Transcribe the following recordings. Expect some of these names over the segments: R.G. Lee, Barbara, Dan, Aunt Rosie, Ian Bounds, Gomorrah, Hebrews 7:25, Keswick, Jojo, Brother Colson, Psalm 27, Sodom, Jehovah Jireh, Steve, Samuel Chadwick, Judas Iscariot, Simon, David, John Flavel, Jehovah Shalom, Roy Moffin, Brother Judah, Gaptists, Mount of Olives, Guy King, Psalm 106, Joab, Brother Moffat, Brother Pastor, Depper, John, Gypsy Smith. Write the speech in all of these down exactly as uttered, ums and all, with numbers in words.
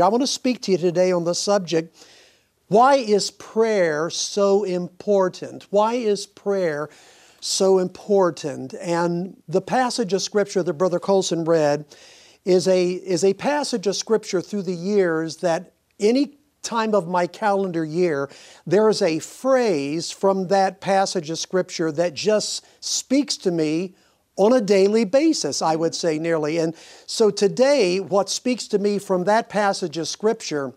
I want to speak to you today on the subject, why is prayer so important? Why is prayer so important? And the passage of Scripture that Brother Colson read is a, is a passage of Scripture through the years that any time of my calendar year, there is a phrase from that passage of Scripture that just speaks to me on a daily basis, I would say nearly. And so today, what speaks to me from that passage of Scripture,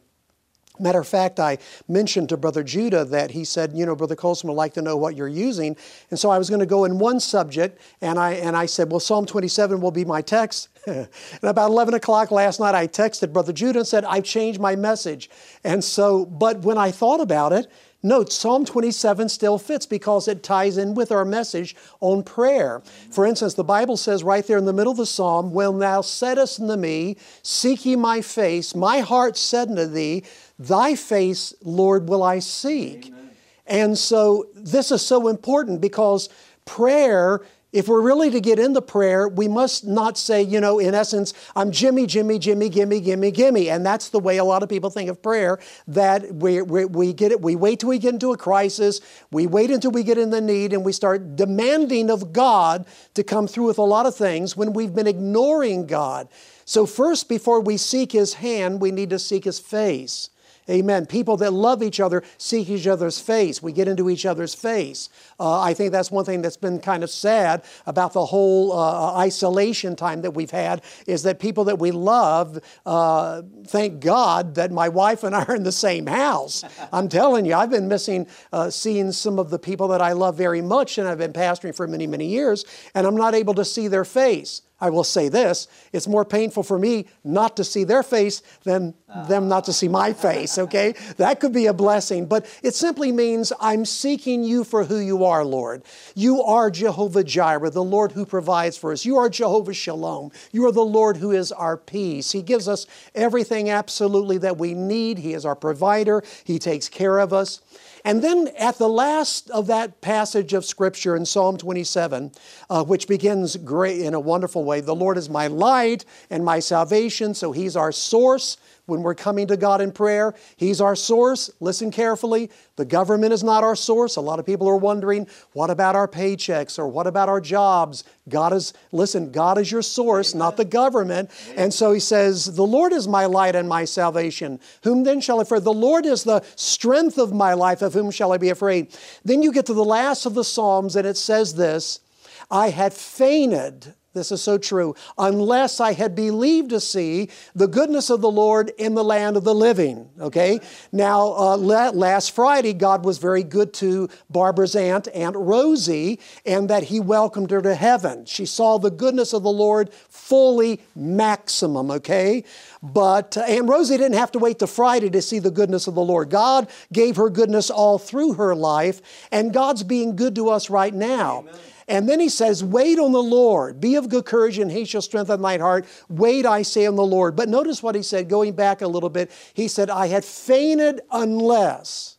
matter of fact, I mentioned to Brother Judah that he said, you know, Brother Colson would like to know what you're using. And so I was going to go in one subject, and I, and I said, well, Psalm twenty-seven will be my text. And about eleven o'clock last night, I texted Brother Judah and said, I've changed my message. And so, but when I thought about it, note, Psalm twenty-seven still fits because it ties in with our message on prayer. For instance, the Bible says right there in the middle of the Psalm, "When thou saidest unto me, seek ye my face, my heart said unto thee, thy face, Lord, will I seek." Amen. And so this is so important because prayer, if we're really to get into prayer, we must not say, you know, in essence, I'm Jimmy, Jimmy, Jimmy, gimme, gimme, gimme. And that's the way a lot of people think of prayer, that we, we, we get it, we wait till we get into a crisis, we wait until we get in the need, and we start demanding of God to come through with a lot of things when we've been ignoring God. So first, before we seek His hand, we need to seek His face. Amen. People that love each other seek each other's face. We get into each other's face. Uh, I think that's one thing that's been kind of sad about the whole uh, isolation time that we've had is that people that we love, uh, thank God that my wife and I are in the same house. I'm telling you, I've been missing uh, seeing some of the people that I love very much, and I've been pastoring for many, many years, and I'm not able to see their face. I will say this, it's more painful for me not to see their face than uh. them not to see my face, okay? That could be a blessing, but it simply means I'm seeking you for who you are, Lord. You are Jehovah Jireh, the Lord who provides for us. You are Jehovah Shalom. You are the Lord who is our peace. He gives us everything absolutely that we need. He is our provider. He takes care of us. And then at the last of that passage of Scripture in Psalm twenty-seven, uh, which begins great in a wonderful way, the Lord is my light and my salvation, so He's our source. When we're coming to God in prayer, He's our source. Listen carefully. The government is not our source. A lot of people are wondering, what about our paychecks or what about our jobs? God is, listen, God is your source, not the government. And so He says, the Lord is my light and my salvation. Whom then shall I fear? The Lord is the strength of my life. Of whom shall I be afraid? Then you get to the last of the Psalms and it says this, I had fainted. This is so true. Unless I had believed to see the goodness of the Lord in the land of the living. Okay? Now, uh, last Friday, God was very good to Barbara's aunt, Aunt Rosie, and that He welcomed her to heaven. She saw the goodness of the Lord fully maximum. Okay? But uh, Aunt Rosie didn't have to wait till Friday to see the goodness of the Lord. God gave her goodness all through her life, and God's being good to us right now. Amen. And then He says, wait on the Lord. Be of good courage and He shall strengthen thine heart. Wait, I say, on the Lord. But notice what He said, going back a little bit. He said, I had fainted unless.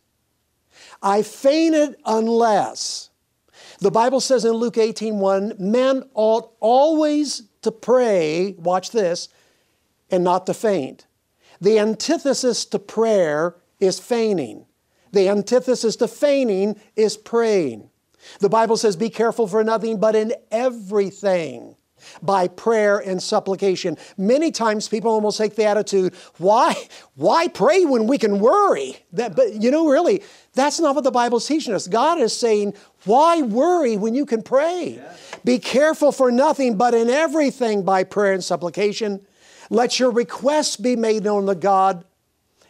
I fainted unless. The Bible says in Luke eighteen one, men ought always to pray, watch this, and not to faint. The antithesis to prayer is fainting. The antithesis to fainting is praying. The Bible says, be careful for nothing, but in everything, by prayer and supplication. Many times people almost take the attitude, why, why pray when we can worry? That, but you know, really, that's not what the Bible's teaching us. God is saying, why worry when you can pray? Yeah. Be careful for nothing, but in everything, by prayer and supplication. Let your requests be made known to God.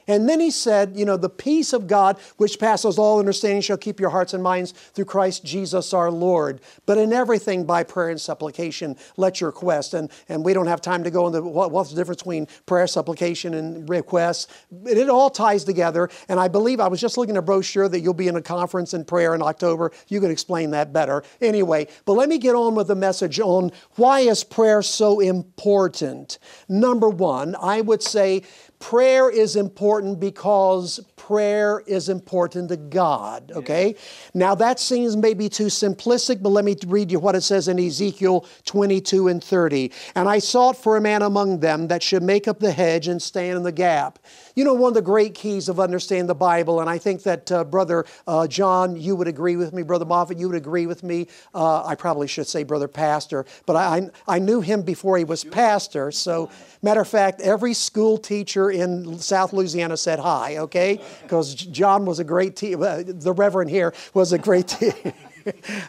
And then He said, you know, the peace of God, which passes all understanding, shall keep your hearts and minds through Christ Jesus our Lord. But in everything by prayer and supplication, let your request. And, and we don't have time to go into what, what's the difference between prayer, supplication, and requests. It, it all ties together. And I believe, I was just looking at a brochure that you'll be in a conference in prayer in October. You could explain that better. Anyway, but let me get on with the message on why is prayer so important. Number one, I would say prayer is important important because prayer is important to God, okay? Yeah. Now that seems maybe too simplistic, but let me read you what it says in Ezekiel twenty-two and thirty. And I sought for a man among them that should make up the hedge and stand in the gap. You know, one of the great keys of understanding the Bible, and I think that uh, Brother uh, John, you would agree with me, Brother Moffat, you would agree with me. Uh, I probably should say Brother Pastor, but I, I knew him before he was pastor. So, matter of fact, every school teacher in South Louisiana said hi, okay? Because John was a great teacher, uh, the Reverend here was a great teacher.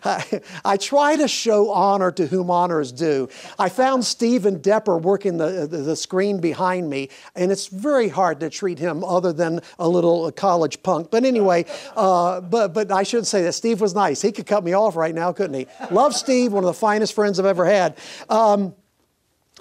I, I try to show honor to whom honor is due. I found Steve and Depper working the, the, the screen behind me, and it's very hard to treat him other than a little college punk. But anyway, uh, but, but I should say that Steve was nice. He could cut me off right now, couldn't he? Love Steve, one of the finest friends I've ever had. Um,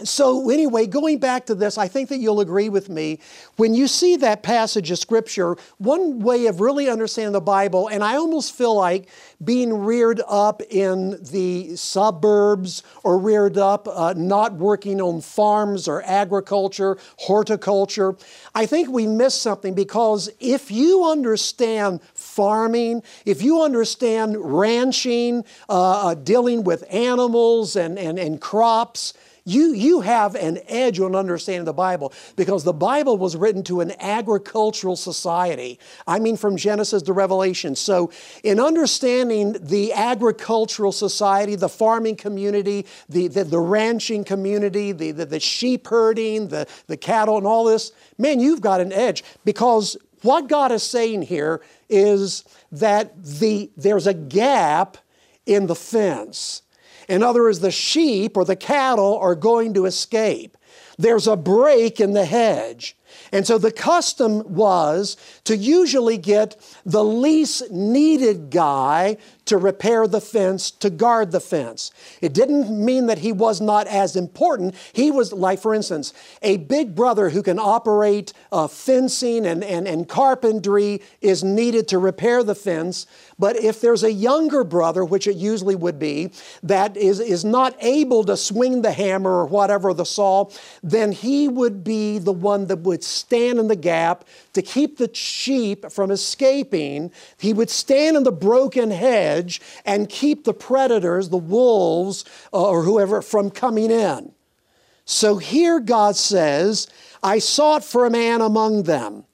So anyway, going back to this, I think that you'll agree with me. When you see that passage of Scripture, one way of really understanding the Bible, and I almost feel like being reared up in the suburbs or reared up uh, not working on farms or agriculture, horticulture, I think we miss something, because if you understand farming, if you understand ranching, uh, dealing with animals and, and, and crops, You, you have an edge on understanding the Bible, because the Bible was written to an agricultural society. I mean, from Genesis to Revelation. So in understanding the agricultural society, the farming community, the, the, the ranching community, the, the, the sheep herding, the, the cattle and all this, man, you've got an edge, because what God is saying here is that the, there's a gap in the fence. In other words, the sheep or the cattle are going to escape. There's a break in the hedge. And so the custom was to usually get the least needed guy to repair the fence, to guard the fence. It didn't mean that he was not as important. He was, like, for instance, a big brother who can operate uh, fencing and, and, and carpentry is needed to repair the fence. But if there's a younger brother, which it usually would be, that is, is not able to swing the hammer or whatever, the saw, then he would be the one that would stand in the gap to keep the sheep from escaping. He would stand in the broken hedge and keep the predators, the wolves, uh, or whoever, from coming in. So here God says, I sought for a man among them.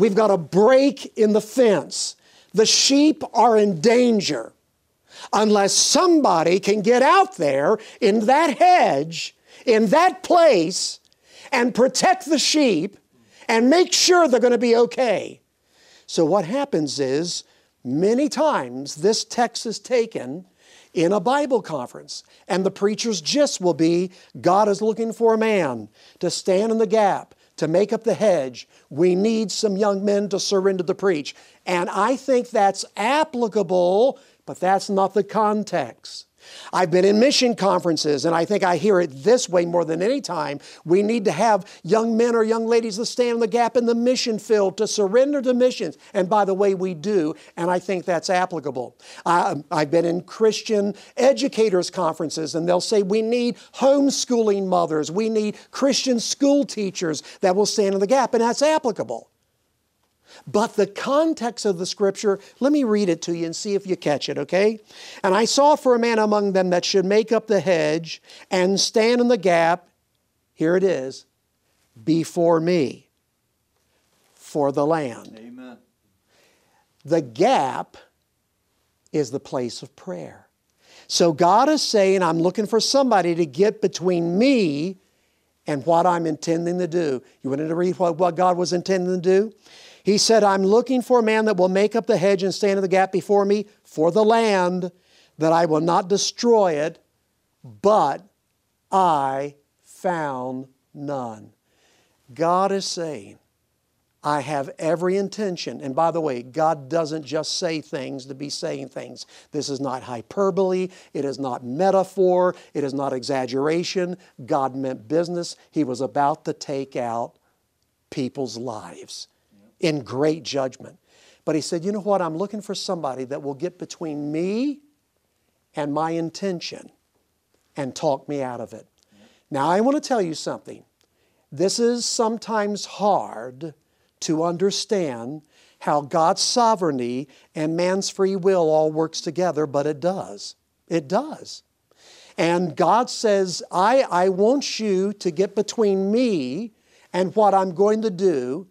We've got a break in the fence. The sheep are in danger. Unless somebody can get out there in that hedge, in that place, and protect the sheep and make sure they're going to be okay. So what happens is, many times this text is taken in a Bible conference, and the preacher's gist will be, God is looking for a man to stand in the gap, to make up the hedge. We need some young men to surrender to preach. And I think that's applicable, but that's not the context. I've been in mission conferences, and I think I hear it this way more than any time. We need to have young men or young ladies to stand in the gap in the mission field, to surrender to missions. And by the way, we do, and I think that's applicable. I, I've been in Christian educators conferences, and they'll say we need homeschooling mothers. We need Christian school teachers that will stand in the gap, and that's applicable. But the context of the Scripture, let me read it to you and see if you catch it, okay? And I sought for a man among them that should make up the hedge and stand in the gap, here it is, before me, for the land. Amen. The gap is the place of prayer. So God is saying, I'm looking for somebody to get between me and what I'm intending to do. You wanted to read what, what God was intending to do? He said, I'm looking for a man that will make up the hedge and stand in the gap before me for the land, that I will not destroy it, but I found none. God is saying, I have every intention. And by the way, God doesn't just say things to be saying things. This is not hyperbole. It is not metaphor. It is not exaggeration. God meant business. He was about to take out people's lives in great judgment. But he said, you know what? I'm looking for somebody that will get between me and my intention and talk me out of it. Now, I want to tell you something. This is sometimes hard to understand how God's sovereignty and man's free will all works together, but it does. It does. And God says, I, I want you to get between me and what I'm going to do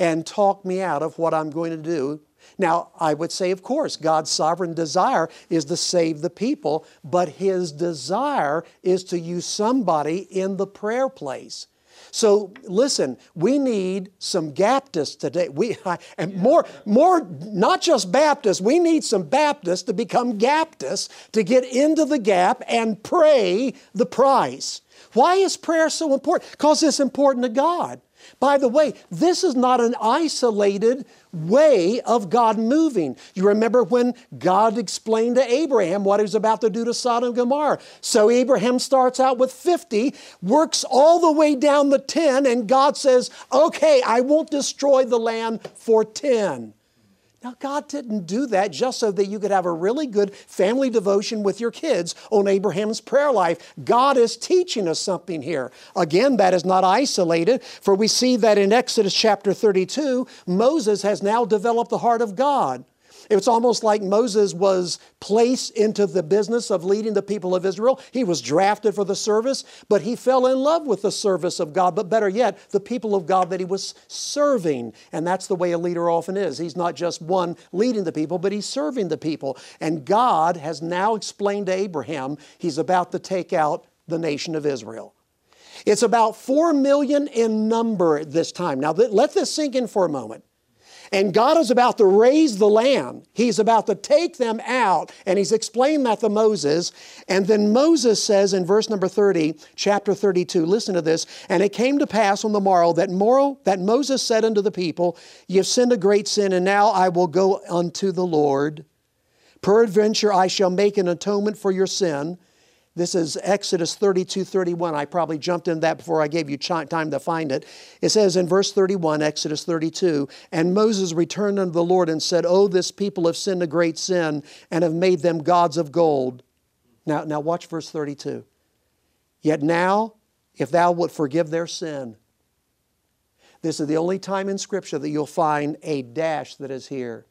and talk me out of what I'm going to do. Now, I would say, of course, God's sovereign desire is to save the people, but His desire is to use somebody in the prayer place. So listen, we need some Baptists today. We I, and yeah. more, more, not just Baptists. We need some Baptists to become Gaptists, to get into the gap and pray the price. Why is prayer so important? Because it's important to God. By the way, this is not an isolated way of God moving. You remember when God explained to Abraham what He was about to do to Sodom and Gomorrah. So Abraham starts out with fifty, works all the way down to ten, and God says, okay, I won't destroy the land for ten. Now, God didn't do that just so that you could have a really good family devotion with your kids on Abraham's prayer life. God is teaching us something here. Again, that is not isolated, for we see that in Exodus chapter thirty-two, Moses has now developed the heart of God. It was almost like Moses was placed into the business of leading the people of Israel. He was drafted for the service, but he fell in love with the service of God, but better yet, the people of God that he was serving. And that's the way a leader often is. He's not just one leading the people, but he's serving the people. And God has now explained to Abraham, He's about to take out the nation of Israel. It's about four million in number at this time. Now let this sink in for a moment. And God is about to raise the lamb. He's about to take them out. And He's explained that to Moses. And then Moses says in verse number thirty, chapter thirty-two, listen to this. And it came to pass on the morrow that, morrow, that Moses said unto the people, ye have sinned a great sin, and now I will go unto the Lord. Peradventure I shall make an atonement for your sin. This is Exodus thirty-two, thirty-one. I probably jumped into that before I gave you time to find it. It says in verse thirty-one, Exodus thirty-two, and Moses returned unto the Lord and said, oh, this people have sinned a great sin and have made them gods of gold. Now, now watch verse thirty-two. Yet now, if thou wilt forgive their sin. This is the only time in Scripture that you'll find a dash that is here.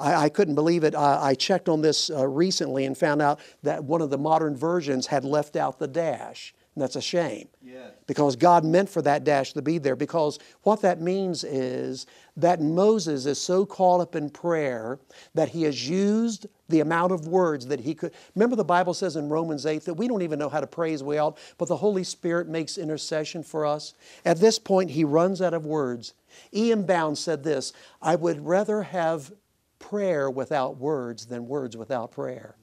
I, I couldn't believe it. I, I checked on this uh, recently and found out that one of the modern versions had left out the dash. And that's a shame. Yes. Because God meant for that dash to be there. Because what that means is that Moses is so caught up in prayer that he has used the amount of words that he could. Remember the Bible says in Romans eight that we don't even know how to pray as we ought, but the Holy Spirit makes intercession for us. At this point, he runs out of words. Ian Bounds said this, I would rather have prayer without words than words without prayer.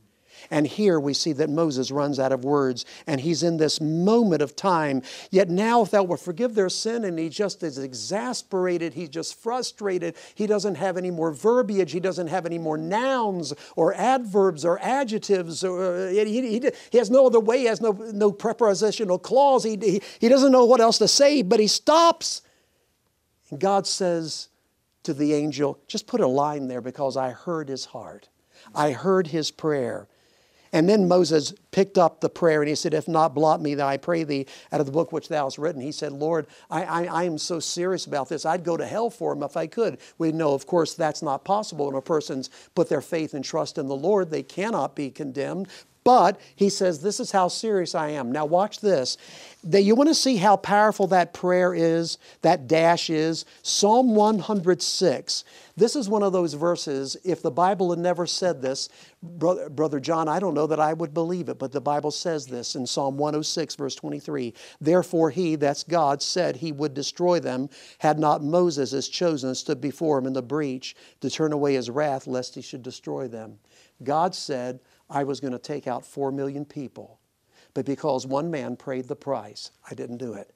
And here we see that Moses runs out of words and he's in this moment of time. Yet now if thou wilt forgive their sin, and he just is exasperated, he's just frustrated, he doesn't have any more verbiage, he doesn't have any more nouns or adverbs or adjectives, or, he, he, he has no other way, he has no, no prepositional clause, he, he, he doesn't know what else to say, but he stops. And God says to the angel, just put a line there because I heard his heart. I heard his prayer. And then Moses picked up the prayer and he said, if not, blot me, that I pray thee out of the book which thou hast written. He said, Lord, I, I, I am so serious about this. I'd go to hell for him if I could. We know, of course, that's not possible. When a person's put their faith and trust in the Lord, they cannot be condemned. But he says, this is how serious I am. Now watch this. You want to see how powerful that prayer is, that dash is? Psalm one hundred six. This is one of those verses, if the Bible had never said this, Brother John, I don't know that I would believe it, but the Bible says this in Psalm one oh six, verse twenty-three. Therefore he, that's God, said he would destroy them, had not Moses, his chosen, stood before him in the breach to turn away his wrath, lest he should destroy them. God said, I was going to take out four million people, but because one man paid the price, I didn't do it.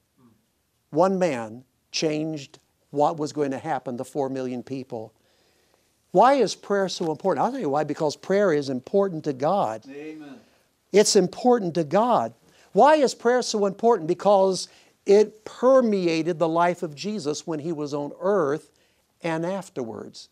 One man changed what was going to happen to four million people. Why is prayer so important? I'll tell you why, because prayer is important to God. Amen. It's important to God. Why is prayer so important? Because it permeated the life of Jesus when he was on earth and afterwards.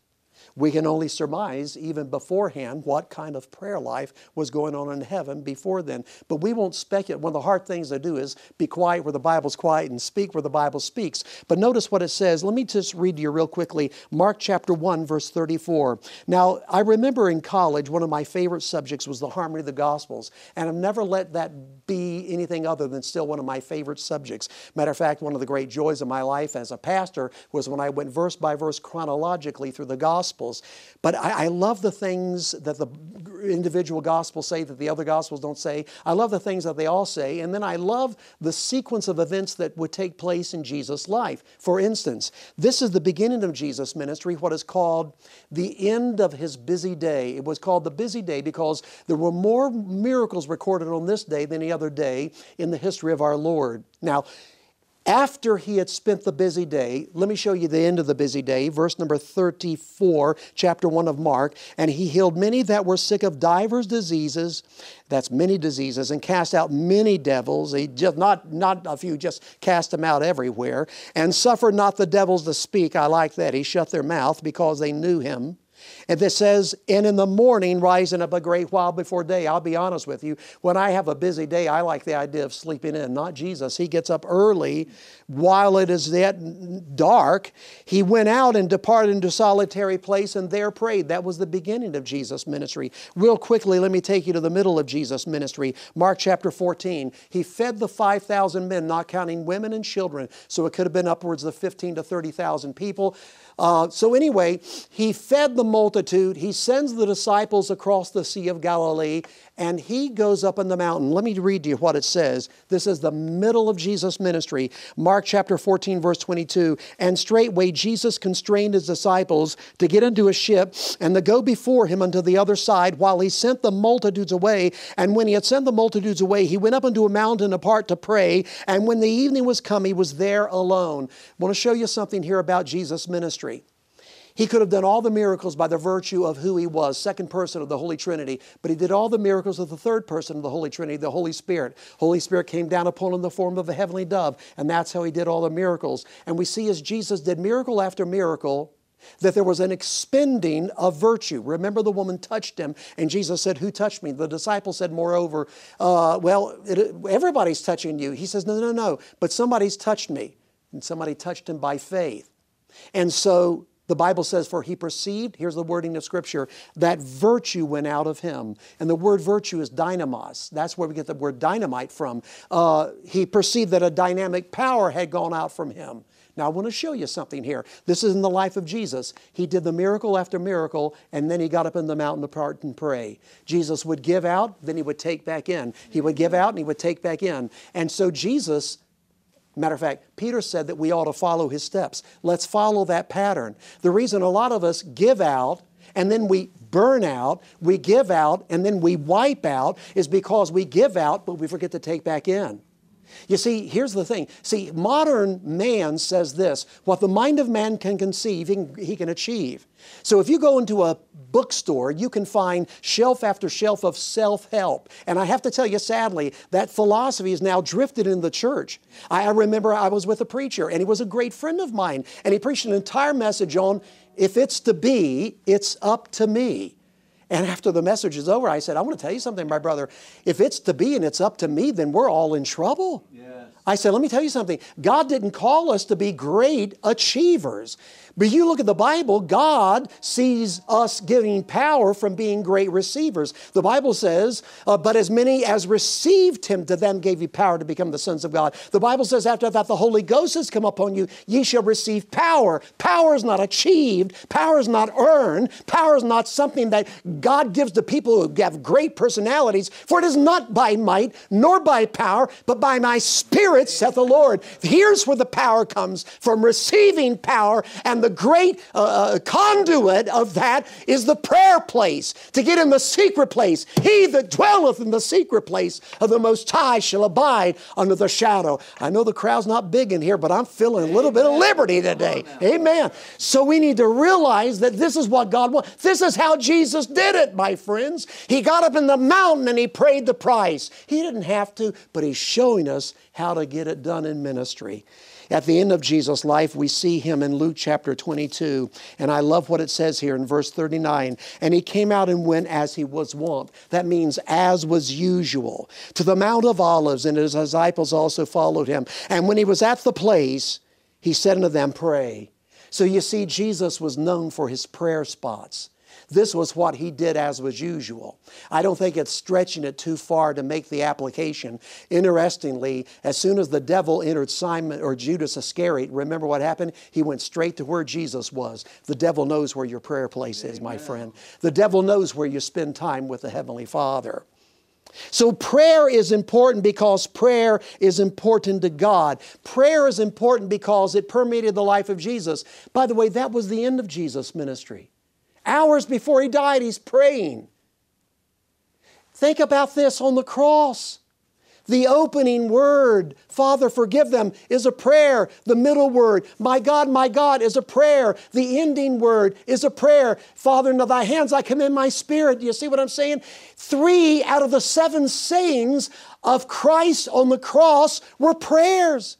We can only surmise even beforehand what kind of prayer life was going on in heaven before then. But we won't speculate. One of the hard things to do is be quiet where the Bible's quiet and speak where the Bible speaks. But notice what it says. Let me just read to you real quickly. Mark chapter one, verse thirty-four. Now, I remember in college, one of my favorite subjects was the harmony of the Gospels. And I've never let that be anything other than still one of my favorite subjects. Matter of fact, one of the great joys of my life as a pastor was when I went verse by verse chronologically through the Gospels. But I, I love the things that the individual Gospels say that the other Gospels don't say. I love the things that they all say. And then I love the sequence of events that would take place in Jesus' life. For instance, this is the beginning of Jesus' ministry, what is called the end of his busy day. It was called the busy day because there were more miracles recorded on this day than any other day in the history of our Lord. Now, after he had spent the busy day, let me show you the end of the busy day, verse number thirty-four, chapter one of Mark. And he healed many that were sick of divers diseases, that's many diseases, and cast out many devils. He just, not, not a few, just cast them out everywhere. And suffered not the devils to speak. I like that. He shut their mouth because they knew him. And this says, and in the morning, rising up a great while before day. I'll be honest with you. When I have a busy day, I like the idea of sleeping in, not Jesus. He gets up early while it is yet dark. He went out and departed into a solitary place and there prayed. That was the beginning of Jesus' ministry. Real quickly, let me take you to the middle of Jesus' ministry. Mark chapter fourteen. He fed the five thousand men, not counting women and children. So it could have been upwards of fifteen to thirty thousand people. Uh, so anyway, he fed the multitude. He sends the disciples across the Sea of Galilee, and he goes up in the mountain. Let me read to you what it says. This is the middle of Jesus' ministry. Mark chapter fourteen, verse twenty-two. And straightway Jesus constrained his disciples to get into a ship and to go before him unto the other side while he sent the multitudes away. And when he had sent the multitudes away, he went up into a mountain apart to pray. And when the evening was come, he was there alone. I want to show you something here about Jesus' ministry. He could have done all the miracles by the virtue of who he was, second person of the Holy Trinity, but he did all the miracles of the third person of the Holy Trinity, the Holy Spirit. Holy Spirit came down upon him in the form of a heavenly dove, and that's how he did all the miracles. And we see as Jesus did miracle after miracle, that there was an expending of virtue. Remember, the woman touched him, and Jesus said, who touched me? The disciple said, moreover, uh, well, it, everybody's touching you. He says, no, no, no, but somebody's touched me. And somebody touched him by faith. And so the Bible says, for he perceived, here's the wording of Scripture, that virtue went out of him. And the word virtue is dynamos. That's where we get the word dynamite from. Uh, he perceived that a dynamic power had gone out from him. Now, I want to show you something here. This is in the life of Jesus. He did the miracle after miracle, and then he got up in the mountain apart and pray. Jesus would give out, then he would take back in. He would give out, and he would take back in. And so Jesus, matter of fact, Peter said that we ought to follow his steps. Let's follow that pattern. The reason a lot of us give out and then we burn out, we give out and then we wipe out is because we give out but we forget to take back in. You see, here's the thing. See, modern man says this, what the mind of man can conceive, he can, he can achieve. So if you go into a bookstore, you can find shelf after shelf of self-help. And I have to tell you, sadly, that philosophy has now drifted in the church. I, I remember I was with a preacher, and he was a great friend of mine, and he preached an entire message on, if it's to be, it's up to me. And after the message is over, I said, I want to tell you something, my brother. If it's to be and it's up to me, then we're all in trouble. Yes. I said, let me tell you something. God didn't call us to be great achievers. But you look at the Bible, God sees us giving power from being great receivers. The Bible says, uh, but as many as received him, to them gave you power to become the sons of God. The Bible says, after that, the Holy Ghost has come upon you, ye shall receive power. Power is not achieved. Power is not earned. Power is not something that God gives to people who have great personalities. For it is not by might, nor by power, but by my Spirit, saith the Lord. Here's where the power comes from, receiving power, and the The great uh, conduit of that is the prayer place, to get in the secret place. He that dwelleth in the secret place of the Most High shall abide under the shadow. I know the crowd's not big in here, but I'm feeling a little bit of liberty today. Amen. So we need to realize that this is what God wants. This is how Jesus did it, my friends. He got up in the mountain and he prayed the price. He didn't have to, but he's showing us how to get it done in ministry. At the end of Jesus' life, we see him in Luke chapter twenty-two. And I love what it says here in verse thirty-nine. And he came out and went as he was wont. That means as was usual, to the Mount of Olives, and his disciples also followed him. And when he was at the place, he said unto them, pray. So you see, Jesus was known for his prayer spots. This was what he did as was usual. I don't think it's stretching it too far to make the application. Interestingly, as soon as the devil entered Simon or Judas Iscariot, remember what happened? He went straight to where Jesus was. The devil knows where your prayer place is, my friend. The devil knows where you spend time with the Heavenly Father. So prayer is important because prayer is important to God. Prayer is important because it permeated the life of Jesus. By the way, that was the end of Jesus' ministry. Hours before he died, he's praying. Think about this on the cross. The opening word, Father, forgive them, is a prayer. The middle word, my God, my God, is a prayer. The ending word is a prayer. Father, into thy hands I commend my spirit. Do you see what I'm saying? Three out of the seven sayings of Christ on the cross were prayers.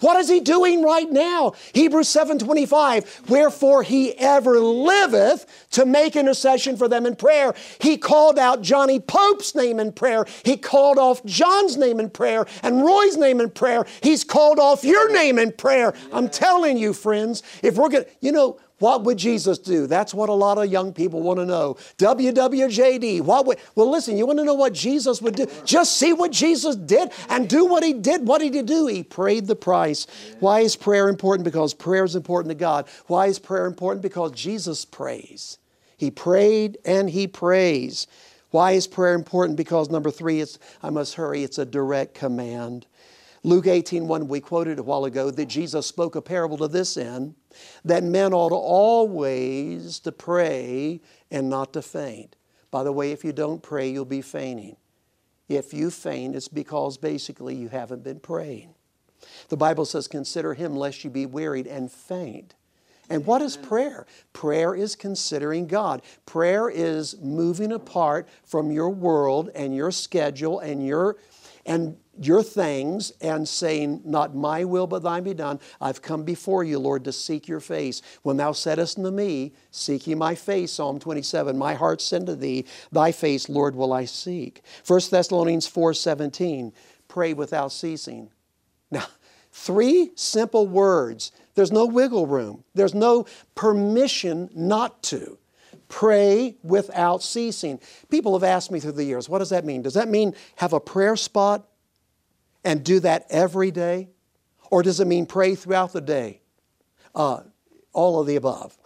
What is he doing right now? Hebrews seven twenty-five, wherefore he ever liveth to make intercession for them in prayer. He called out Johnny Pope's name in prayer. He called off John's name in prayer and Roy's name in prayer. He's called off your name in prayer. Yeah. I'm telling you, friends, if we're going to, you know, what would Jesus do? That's what a lot of young people want to know. W W J D, what would, well, listen, you want to know what Jesus would do? Just see what Jesus did and do what he did. What did he do? He paid the price. Yeah. Why is prayer important? Because prayer is important to God. Why is prayer important? Because Jesus prays. He prayed and he prays. Why is prayer important? Because number three, it's, I must hurry, it's a direct command. Luke eighteen one, we quoted a while ago that Jesus spoke a parable to this end, that men ought to always to pray and not to faint. By the way, if you don't pray, you'll be fainting. If you faint, it's because basically you haven't been praying. The Bible says, consider him lest you be wearied and faint. And what is prayer? Prayer is considering God. Prayer is moving apart from your world and your schedule and your and your things and saying, not my will, but thine be done. I've come before you, Lord, to seek your face. When thou saidest unto me, seek ye my face, Psalm twenty-seven, my heart send to thee, thy face, Lord, will I seek. First Thessalonians four seventeen, pray without ceasing. Now, three simple words. There's no wiggle room. There's no permission not to. Pray without ceasing. People have asked me through the years, what does that mean? Does that mean have a prayer spot and do that every day? Or does it mean pray throughout the day? Uh, all of the above.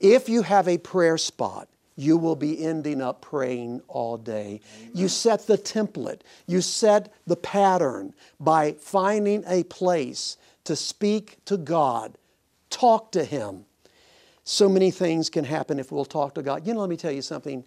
If you have a prayer spot, you will be ending up praying all day. Amen. You set the template. You set the pattern by finding a place to speak to God, talk to him. So many things can happen if we'll talk to God. You know, let me tell you something.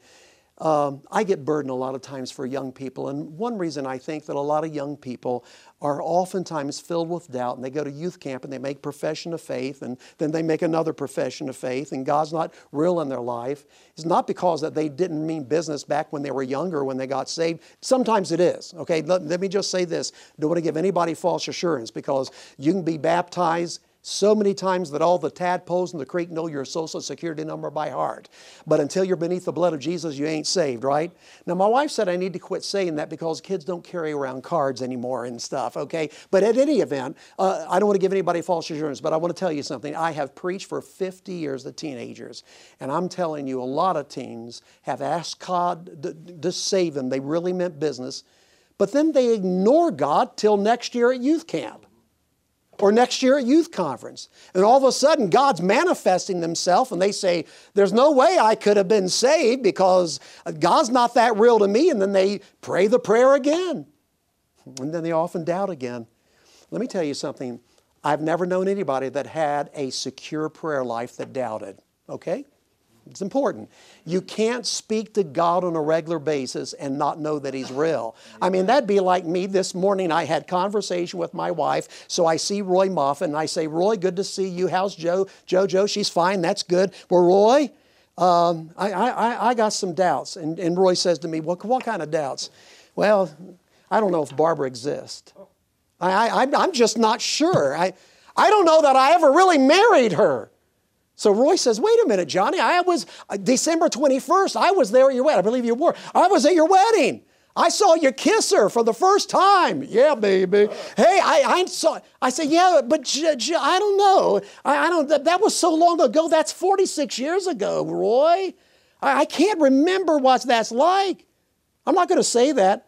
Um, I get burdened a lot of times for young people. And one reason I think that a lot of young people are oftentimes filled with doubt, and they go to youth camp and they make profession of faith, and then they make another profession of faith, and God's not real in their life. It's not because that they didn't mean business back when they were younger, when they got saved. Sometimes it is. Okay, let, let me just say this. Don't want to give anybody false assurance, because you can be baptized so many times that all the tadpoles in the creek know your social security number by heart. But until you're beneath the blood of Jesus, you ain't saved, right? Now, my wife said I need to quit saying that because kids don't carry around cards anymore and stuff, okay? But at any event, uh, I don't want to give anybody false assurance, but I want to tell you something. I have preached for fifty years to teenagers, and I'm telling you, a lot of teens have asked God to, to save them. They really meant business. But then they ignore God till next year at youth camp, or next year at youth conference. And all of a sudden, God's manifesting himself, and they say, there's no way I could have been saved because God's not that real to me. And then they pray the prayer again. And then they often doubt again. Let me tell you something. I've never known anybody that had a secure prayer life that doubted, okay? It's important. You can't speak to God on a regular basis and not know that he's real. I mean, that'd be like me this morning. I had conversation with my wife. So I see Roy Moffin and I say, Roy, good to see you. How's Joe? Jojo, she's fine. That's good. Well, Roy, um, I, I, I got some doubts. And, and Roy says to me, what, what kind of doubts? Well, I don't know if Barbara exists. I, I, I'm just not sure. I, I don't know that I ever really married her. So Roy says, wait a minute, Johnny, I was uh, December twenty-first, I was there at your wedding. I believe you were. I was at your wedding. I saw you kiss her for the first time. Yeah, baby. Hey, I, I saw, I said, yeah, but j- j- I don't know. I, I don't, that, that was so long ago. That's forty-six years ago, Roy. I, I can't remember what that's like. I'm not going to say that.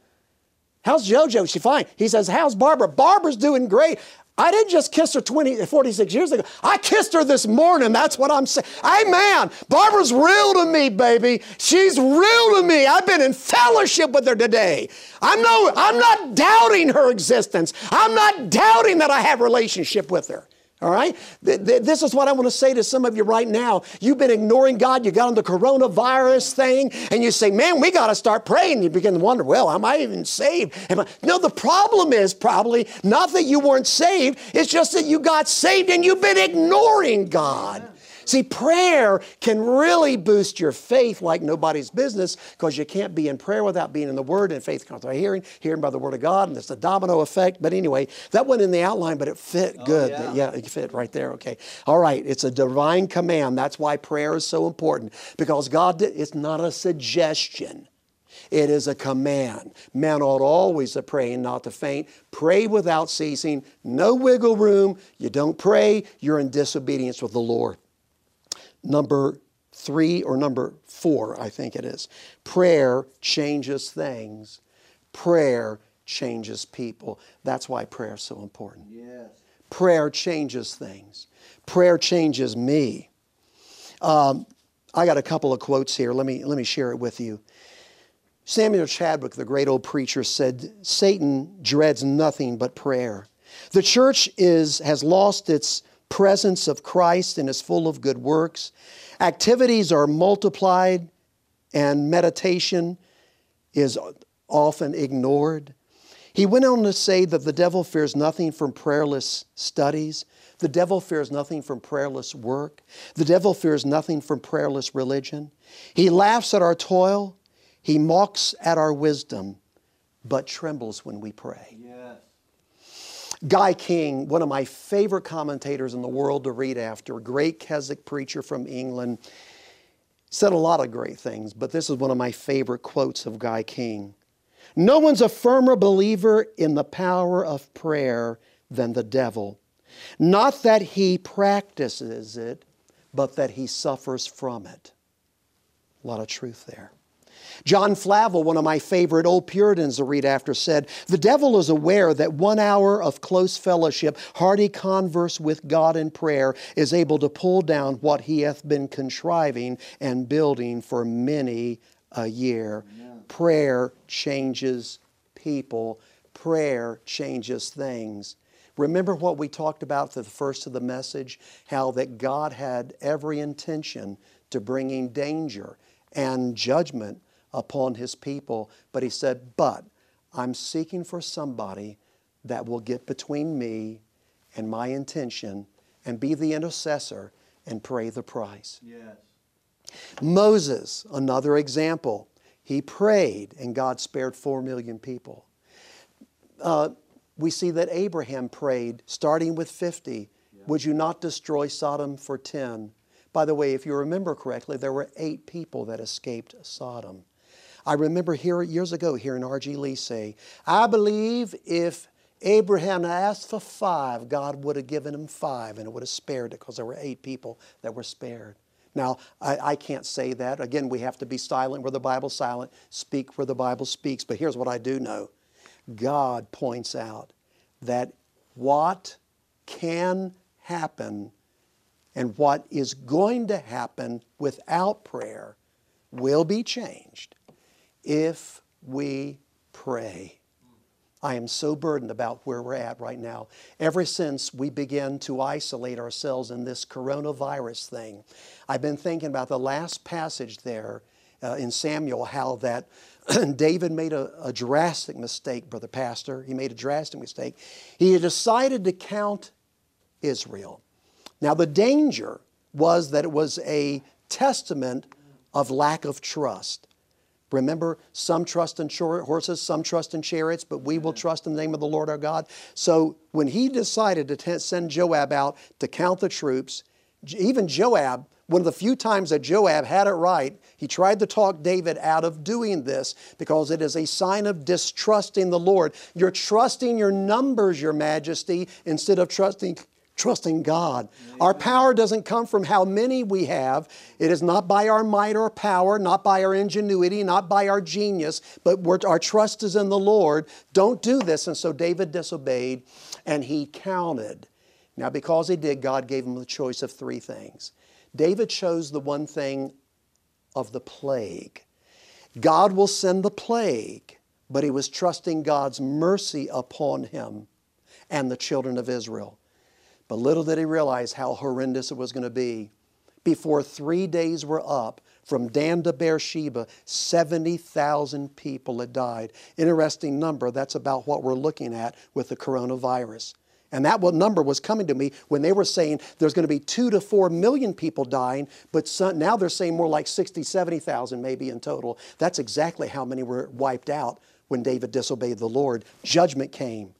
How's Jojo? She fine. He says, how's Barbara? Barbara's doing great. I didn't just kiss her twenty, forty-six years ago. I kissed her this morning. That's what I'm saying. Amen. Barbara's real to me, baby. She's real to me. I've been in fellowship with her today. I'm, no, I'm not doubting her existence. I'm not doubting that I have relationship with her. All right? This is what I want to say to some of you right now. You've been ignoring God. You got on the coronavirus thing, and you say, man, we got to start praying. You begin to wonder, well, am I even saved? Am I? No, the problem is probably not that you weren't saved. It's just that you got saved, and you've been ignoring God. Yeah. See, prayer can really boost your faith like nobody's business, because you can't be in prayer without being in the Word, and faith comes by hearing, hearing by the Word of God, and it's the domino effect. But anyway, that wasn't in the outline, but it fit good. Oh, yeah. yeah, it fit right there. Okay. All right. It's a divine command. That's why prayer is so important, because God, did, it's not a suggestion. It is a command. Man ought always to pray and not to faint. Pray without ceasing. No wiggle room. You don't pray, you're in disobedience with the Lord. Number three or number four, I think it is. Prayer changes things. Prayer changes people. That's why prayer is so important. Yes. Prayer changes things. Prayer changes me. Um, I got a couple of quotes here. Let me, let me share it with you. Samuel Chadwick, the great old preacher, said, Satan dreads nothing but prayer. The church is, has lost its presence of Christ and is full of good works. Activities are multiplied and meditation is often ignored. He went on to say that the devil fears nothing from prayerless studies. The devil fears nothing from prayerless work. The devil fears nothing from prayerless religion. He laughs at our toil. He mocks at our wisdom, but trembles when we pray. Yes. Guy King, one of my favorite commentators in the world to read after, a great Keswick preacher from England, said a lot of great things, but this is one of my favorite quotes of Guy King. No one's a firmer believer in the power of prayer than the devil. Not that he practices it, but that he suffers from it. A lot of truth there. John Flavel, one of my favorite old Puritans to read after, said, the devil is aware that one hour of close fellowship, hearty converse with God in prayer, is able to pull down what he hath been contriving and building for many a year. Yeah. Prayer changes people. Prayer changes things. Remember what we talked about for the first of the message, how that God had every intention to bringing danger and judgment upon his people. But he said, but I'm seeking for somebody that will get between me and my intention and be the intercessor and pray the price. Yes. Moses, another example, he prayed and God spared four million people. Uh, we see that Abraham prayed, starting with fifty, yeah. Would you not destroy Sodom for ten? By the way, if you remember correctly, there were eight people that escaped Sodom. I remember here years ago hearing R G Lee say, I believe if Abraham asked for five, God would have given him five and it would have spared it because there were eight people that were spared. Now, I, I can't say that. Again, we have to be silent where the Bible's silent, speak where the Bible speaks. But here's what I do know. God points out that what can happen and what is going to happen without prayer will be changed if we pray. I am so burdened about where we're at right now. Ever since we began to isolate ourselves in this coronavirus thing, I've been thinking about the last passage there uh, in Samuel, how that David made a, a drastic mistake, Brother Pastor. He made a drastic mistake. He had decided to count Israel. Now, the danger was that it was a testament of lack of trust. Remember, some trust in horses, some trust in chariots, but we will trust in the name of the Lord our God. So when he decided to send Joab out to count the troops, even Joab, one of the few times that Joab had it right, he tried to talk David out of doing this because it is a sign of distrusting the Lord. You're trusting your numbers, your majesty, instead of trusting Trusting God. Amen. Our power doesn't come from how many we have. It is not by our might or power, not by our ingenuity, not by our genius, but we're, our trust is in the Lord. Don't do this. And so David disobeyed and he counted. Now, because he did, God gave him the choice of three things. David chose the one thing of the plague. God will send the plague, but he was trusting God's mercy upon him and the children of Israel. But little did he realize how horrendous it was going to be. Before three days were up, from Dan to Beersheba, seventy thousand people had died. Interesting number. That's about what we're looking at with the coronavirus. And that number was coming to me when they were saying there's going to be two to four million people dying, but some, now they're saying more like sixty, seventy thousand maybe in total. That's exactly how many were wiped out when David disobeyed the Lord. Judgment came.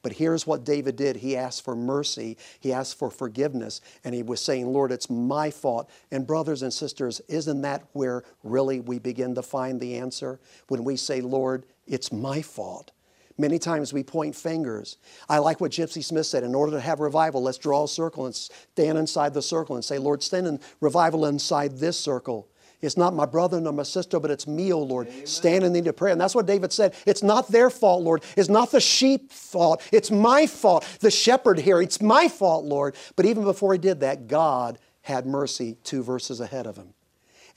But here's what David did. He asked for mercy. He asked for forgiveness. And he was saying, Lord, it's my fault. And brothers and sisters, isn't that where really we begin to find the answer? When we say, Lord, it's my fault. Many times we point fingers. I like what Gypsy Smith said. In order to have revival, let's draw a circle and stand inside the circle and say, Lord, stand in revival inside this circle. It's not my brother nor my sister, but it's me, O Lord. Amen. Stand in need of prayer. And that's what David said. It's not their fault, Lord. It's not the sheep's fault. It's my fault. The shepherd here, it's my fault, Lord. But even before he did that, God had mercy two verses ahead of him.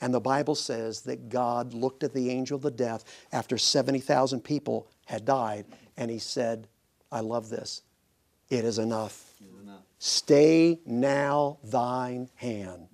And the Bible says that God looked at the angel of the death after seventy thousand people had died. And he said, I love this. It is enough. It is enough. Stay now thine hand.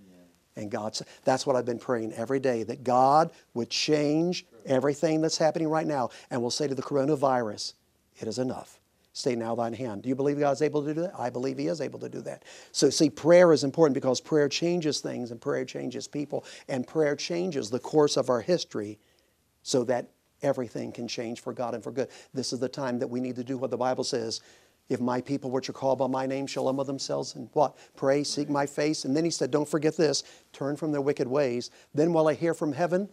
And God said, that's what I've been praying every day, that God would change everything that's happening right now and will say to the coronavirus, it is enough. Stay now thine hand. Do you believe God's able to do that? I believe He is able to do that. So see, prayer is important because prayer changes things and prayer changes people and prayer changes the course of our history so that everything can change for God and for good. This is the time that we need to do what the Bible says. If my people which are called by my name shall humble themselves and what? Pray, seek my face. And then he said, don't forget this, turn from their wicked ways. Then will I hear from heaven,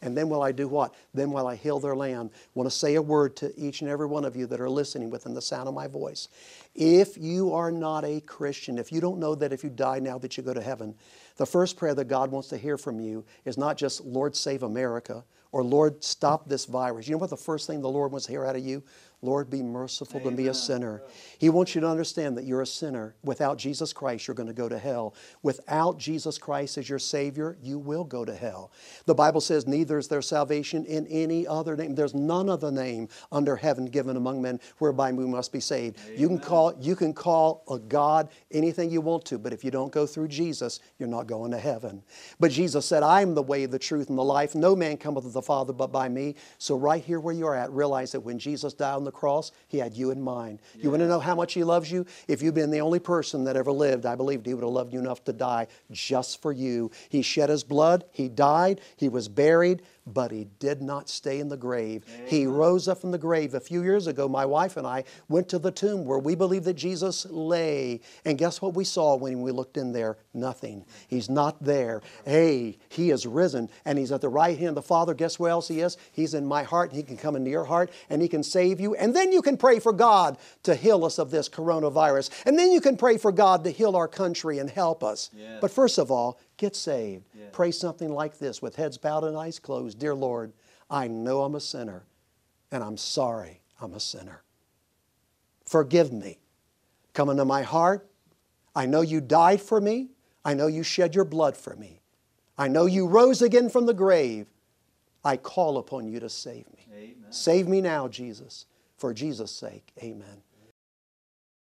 and then will I do what? Then will I heal their land. I want to say a word to each and every one of you that are listening within the sound of my voice. If you are not a Christian, if you don't know that if you die now that you go to heaven, the first prayer that God wants to hear from you is not just, Lord, save America, or Lord, stop this virus. You know what the first thing the Lord wants to hear out of you? Lord, be merciful Amen. To me, a sinner. He wants you to understand that you're a sinner. Without Jesus Christ, you're going to go to hell. Without Jesus Christ as your Savior, you will go to hell. The Bible says, neither is there salvation in any other name. There's none other name under heaven given among men whereby we must be saved. Amen. You can call, you can call a God anything you want to, but if you don't go through Jesus, you're not going to heaven. But Jesus said, I am the way, the truth, and the life. No man cometh to the Father but by me. So right here where you're at, realize that when Jesus died on the cross, He had you in mind. Yeah. You want to know how much He loves you? If you've been the only person that ever lived, I believed He would have loved you enough to die just for you. He shed His blood. He died. He was buried, but He did not stay in the grave. Amen. He rose up from the grave. A few years ago, my wife and I went to the tomb where we believe that Jesus lay. And guess what we saw when we looked in there? Nothing. He's not there. Hey, He is risen and He's at the right hand of the Father. Guess where else He is? He's in my heart. He can come into your heart and He can save you. And then you can pray for God to heal us of this coronavirus. And then you can pray for God to heal our country and help us. Yeah. But first of all, get saved. Yeah. Pray something like this with heads bowed and eyes closed. Dear Lord, I know I'm a sinner and I'm sorry I'm a sinner. Forgive me. Come into my heart. I know you died for me. I know you shed your blood for me. I know you rose again from the grave. I call upon you to save me. Amen. Save me now, Jesus. For Jesus' sake, amen.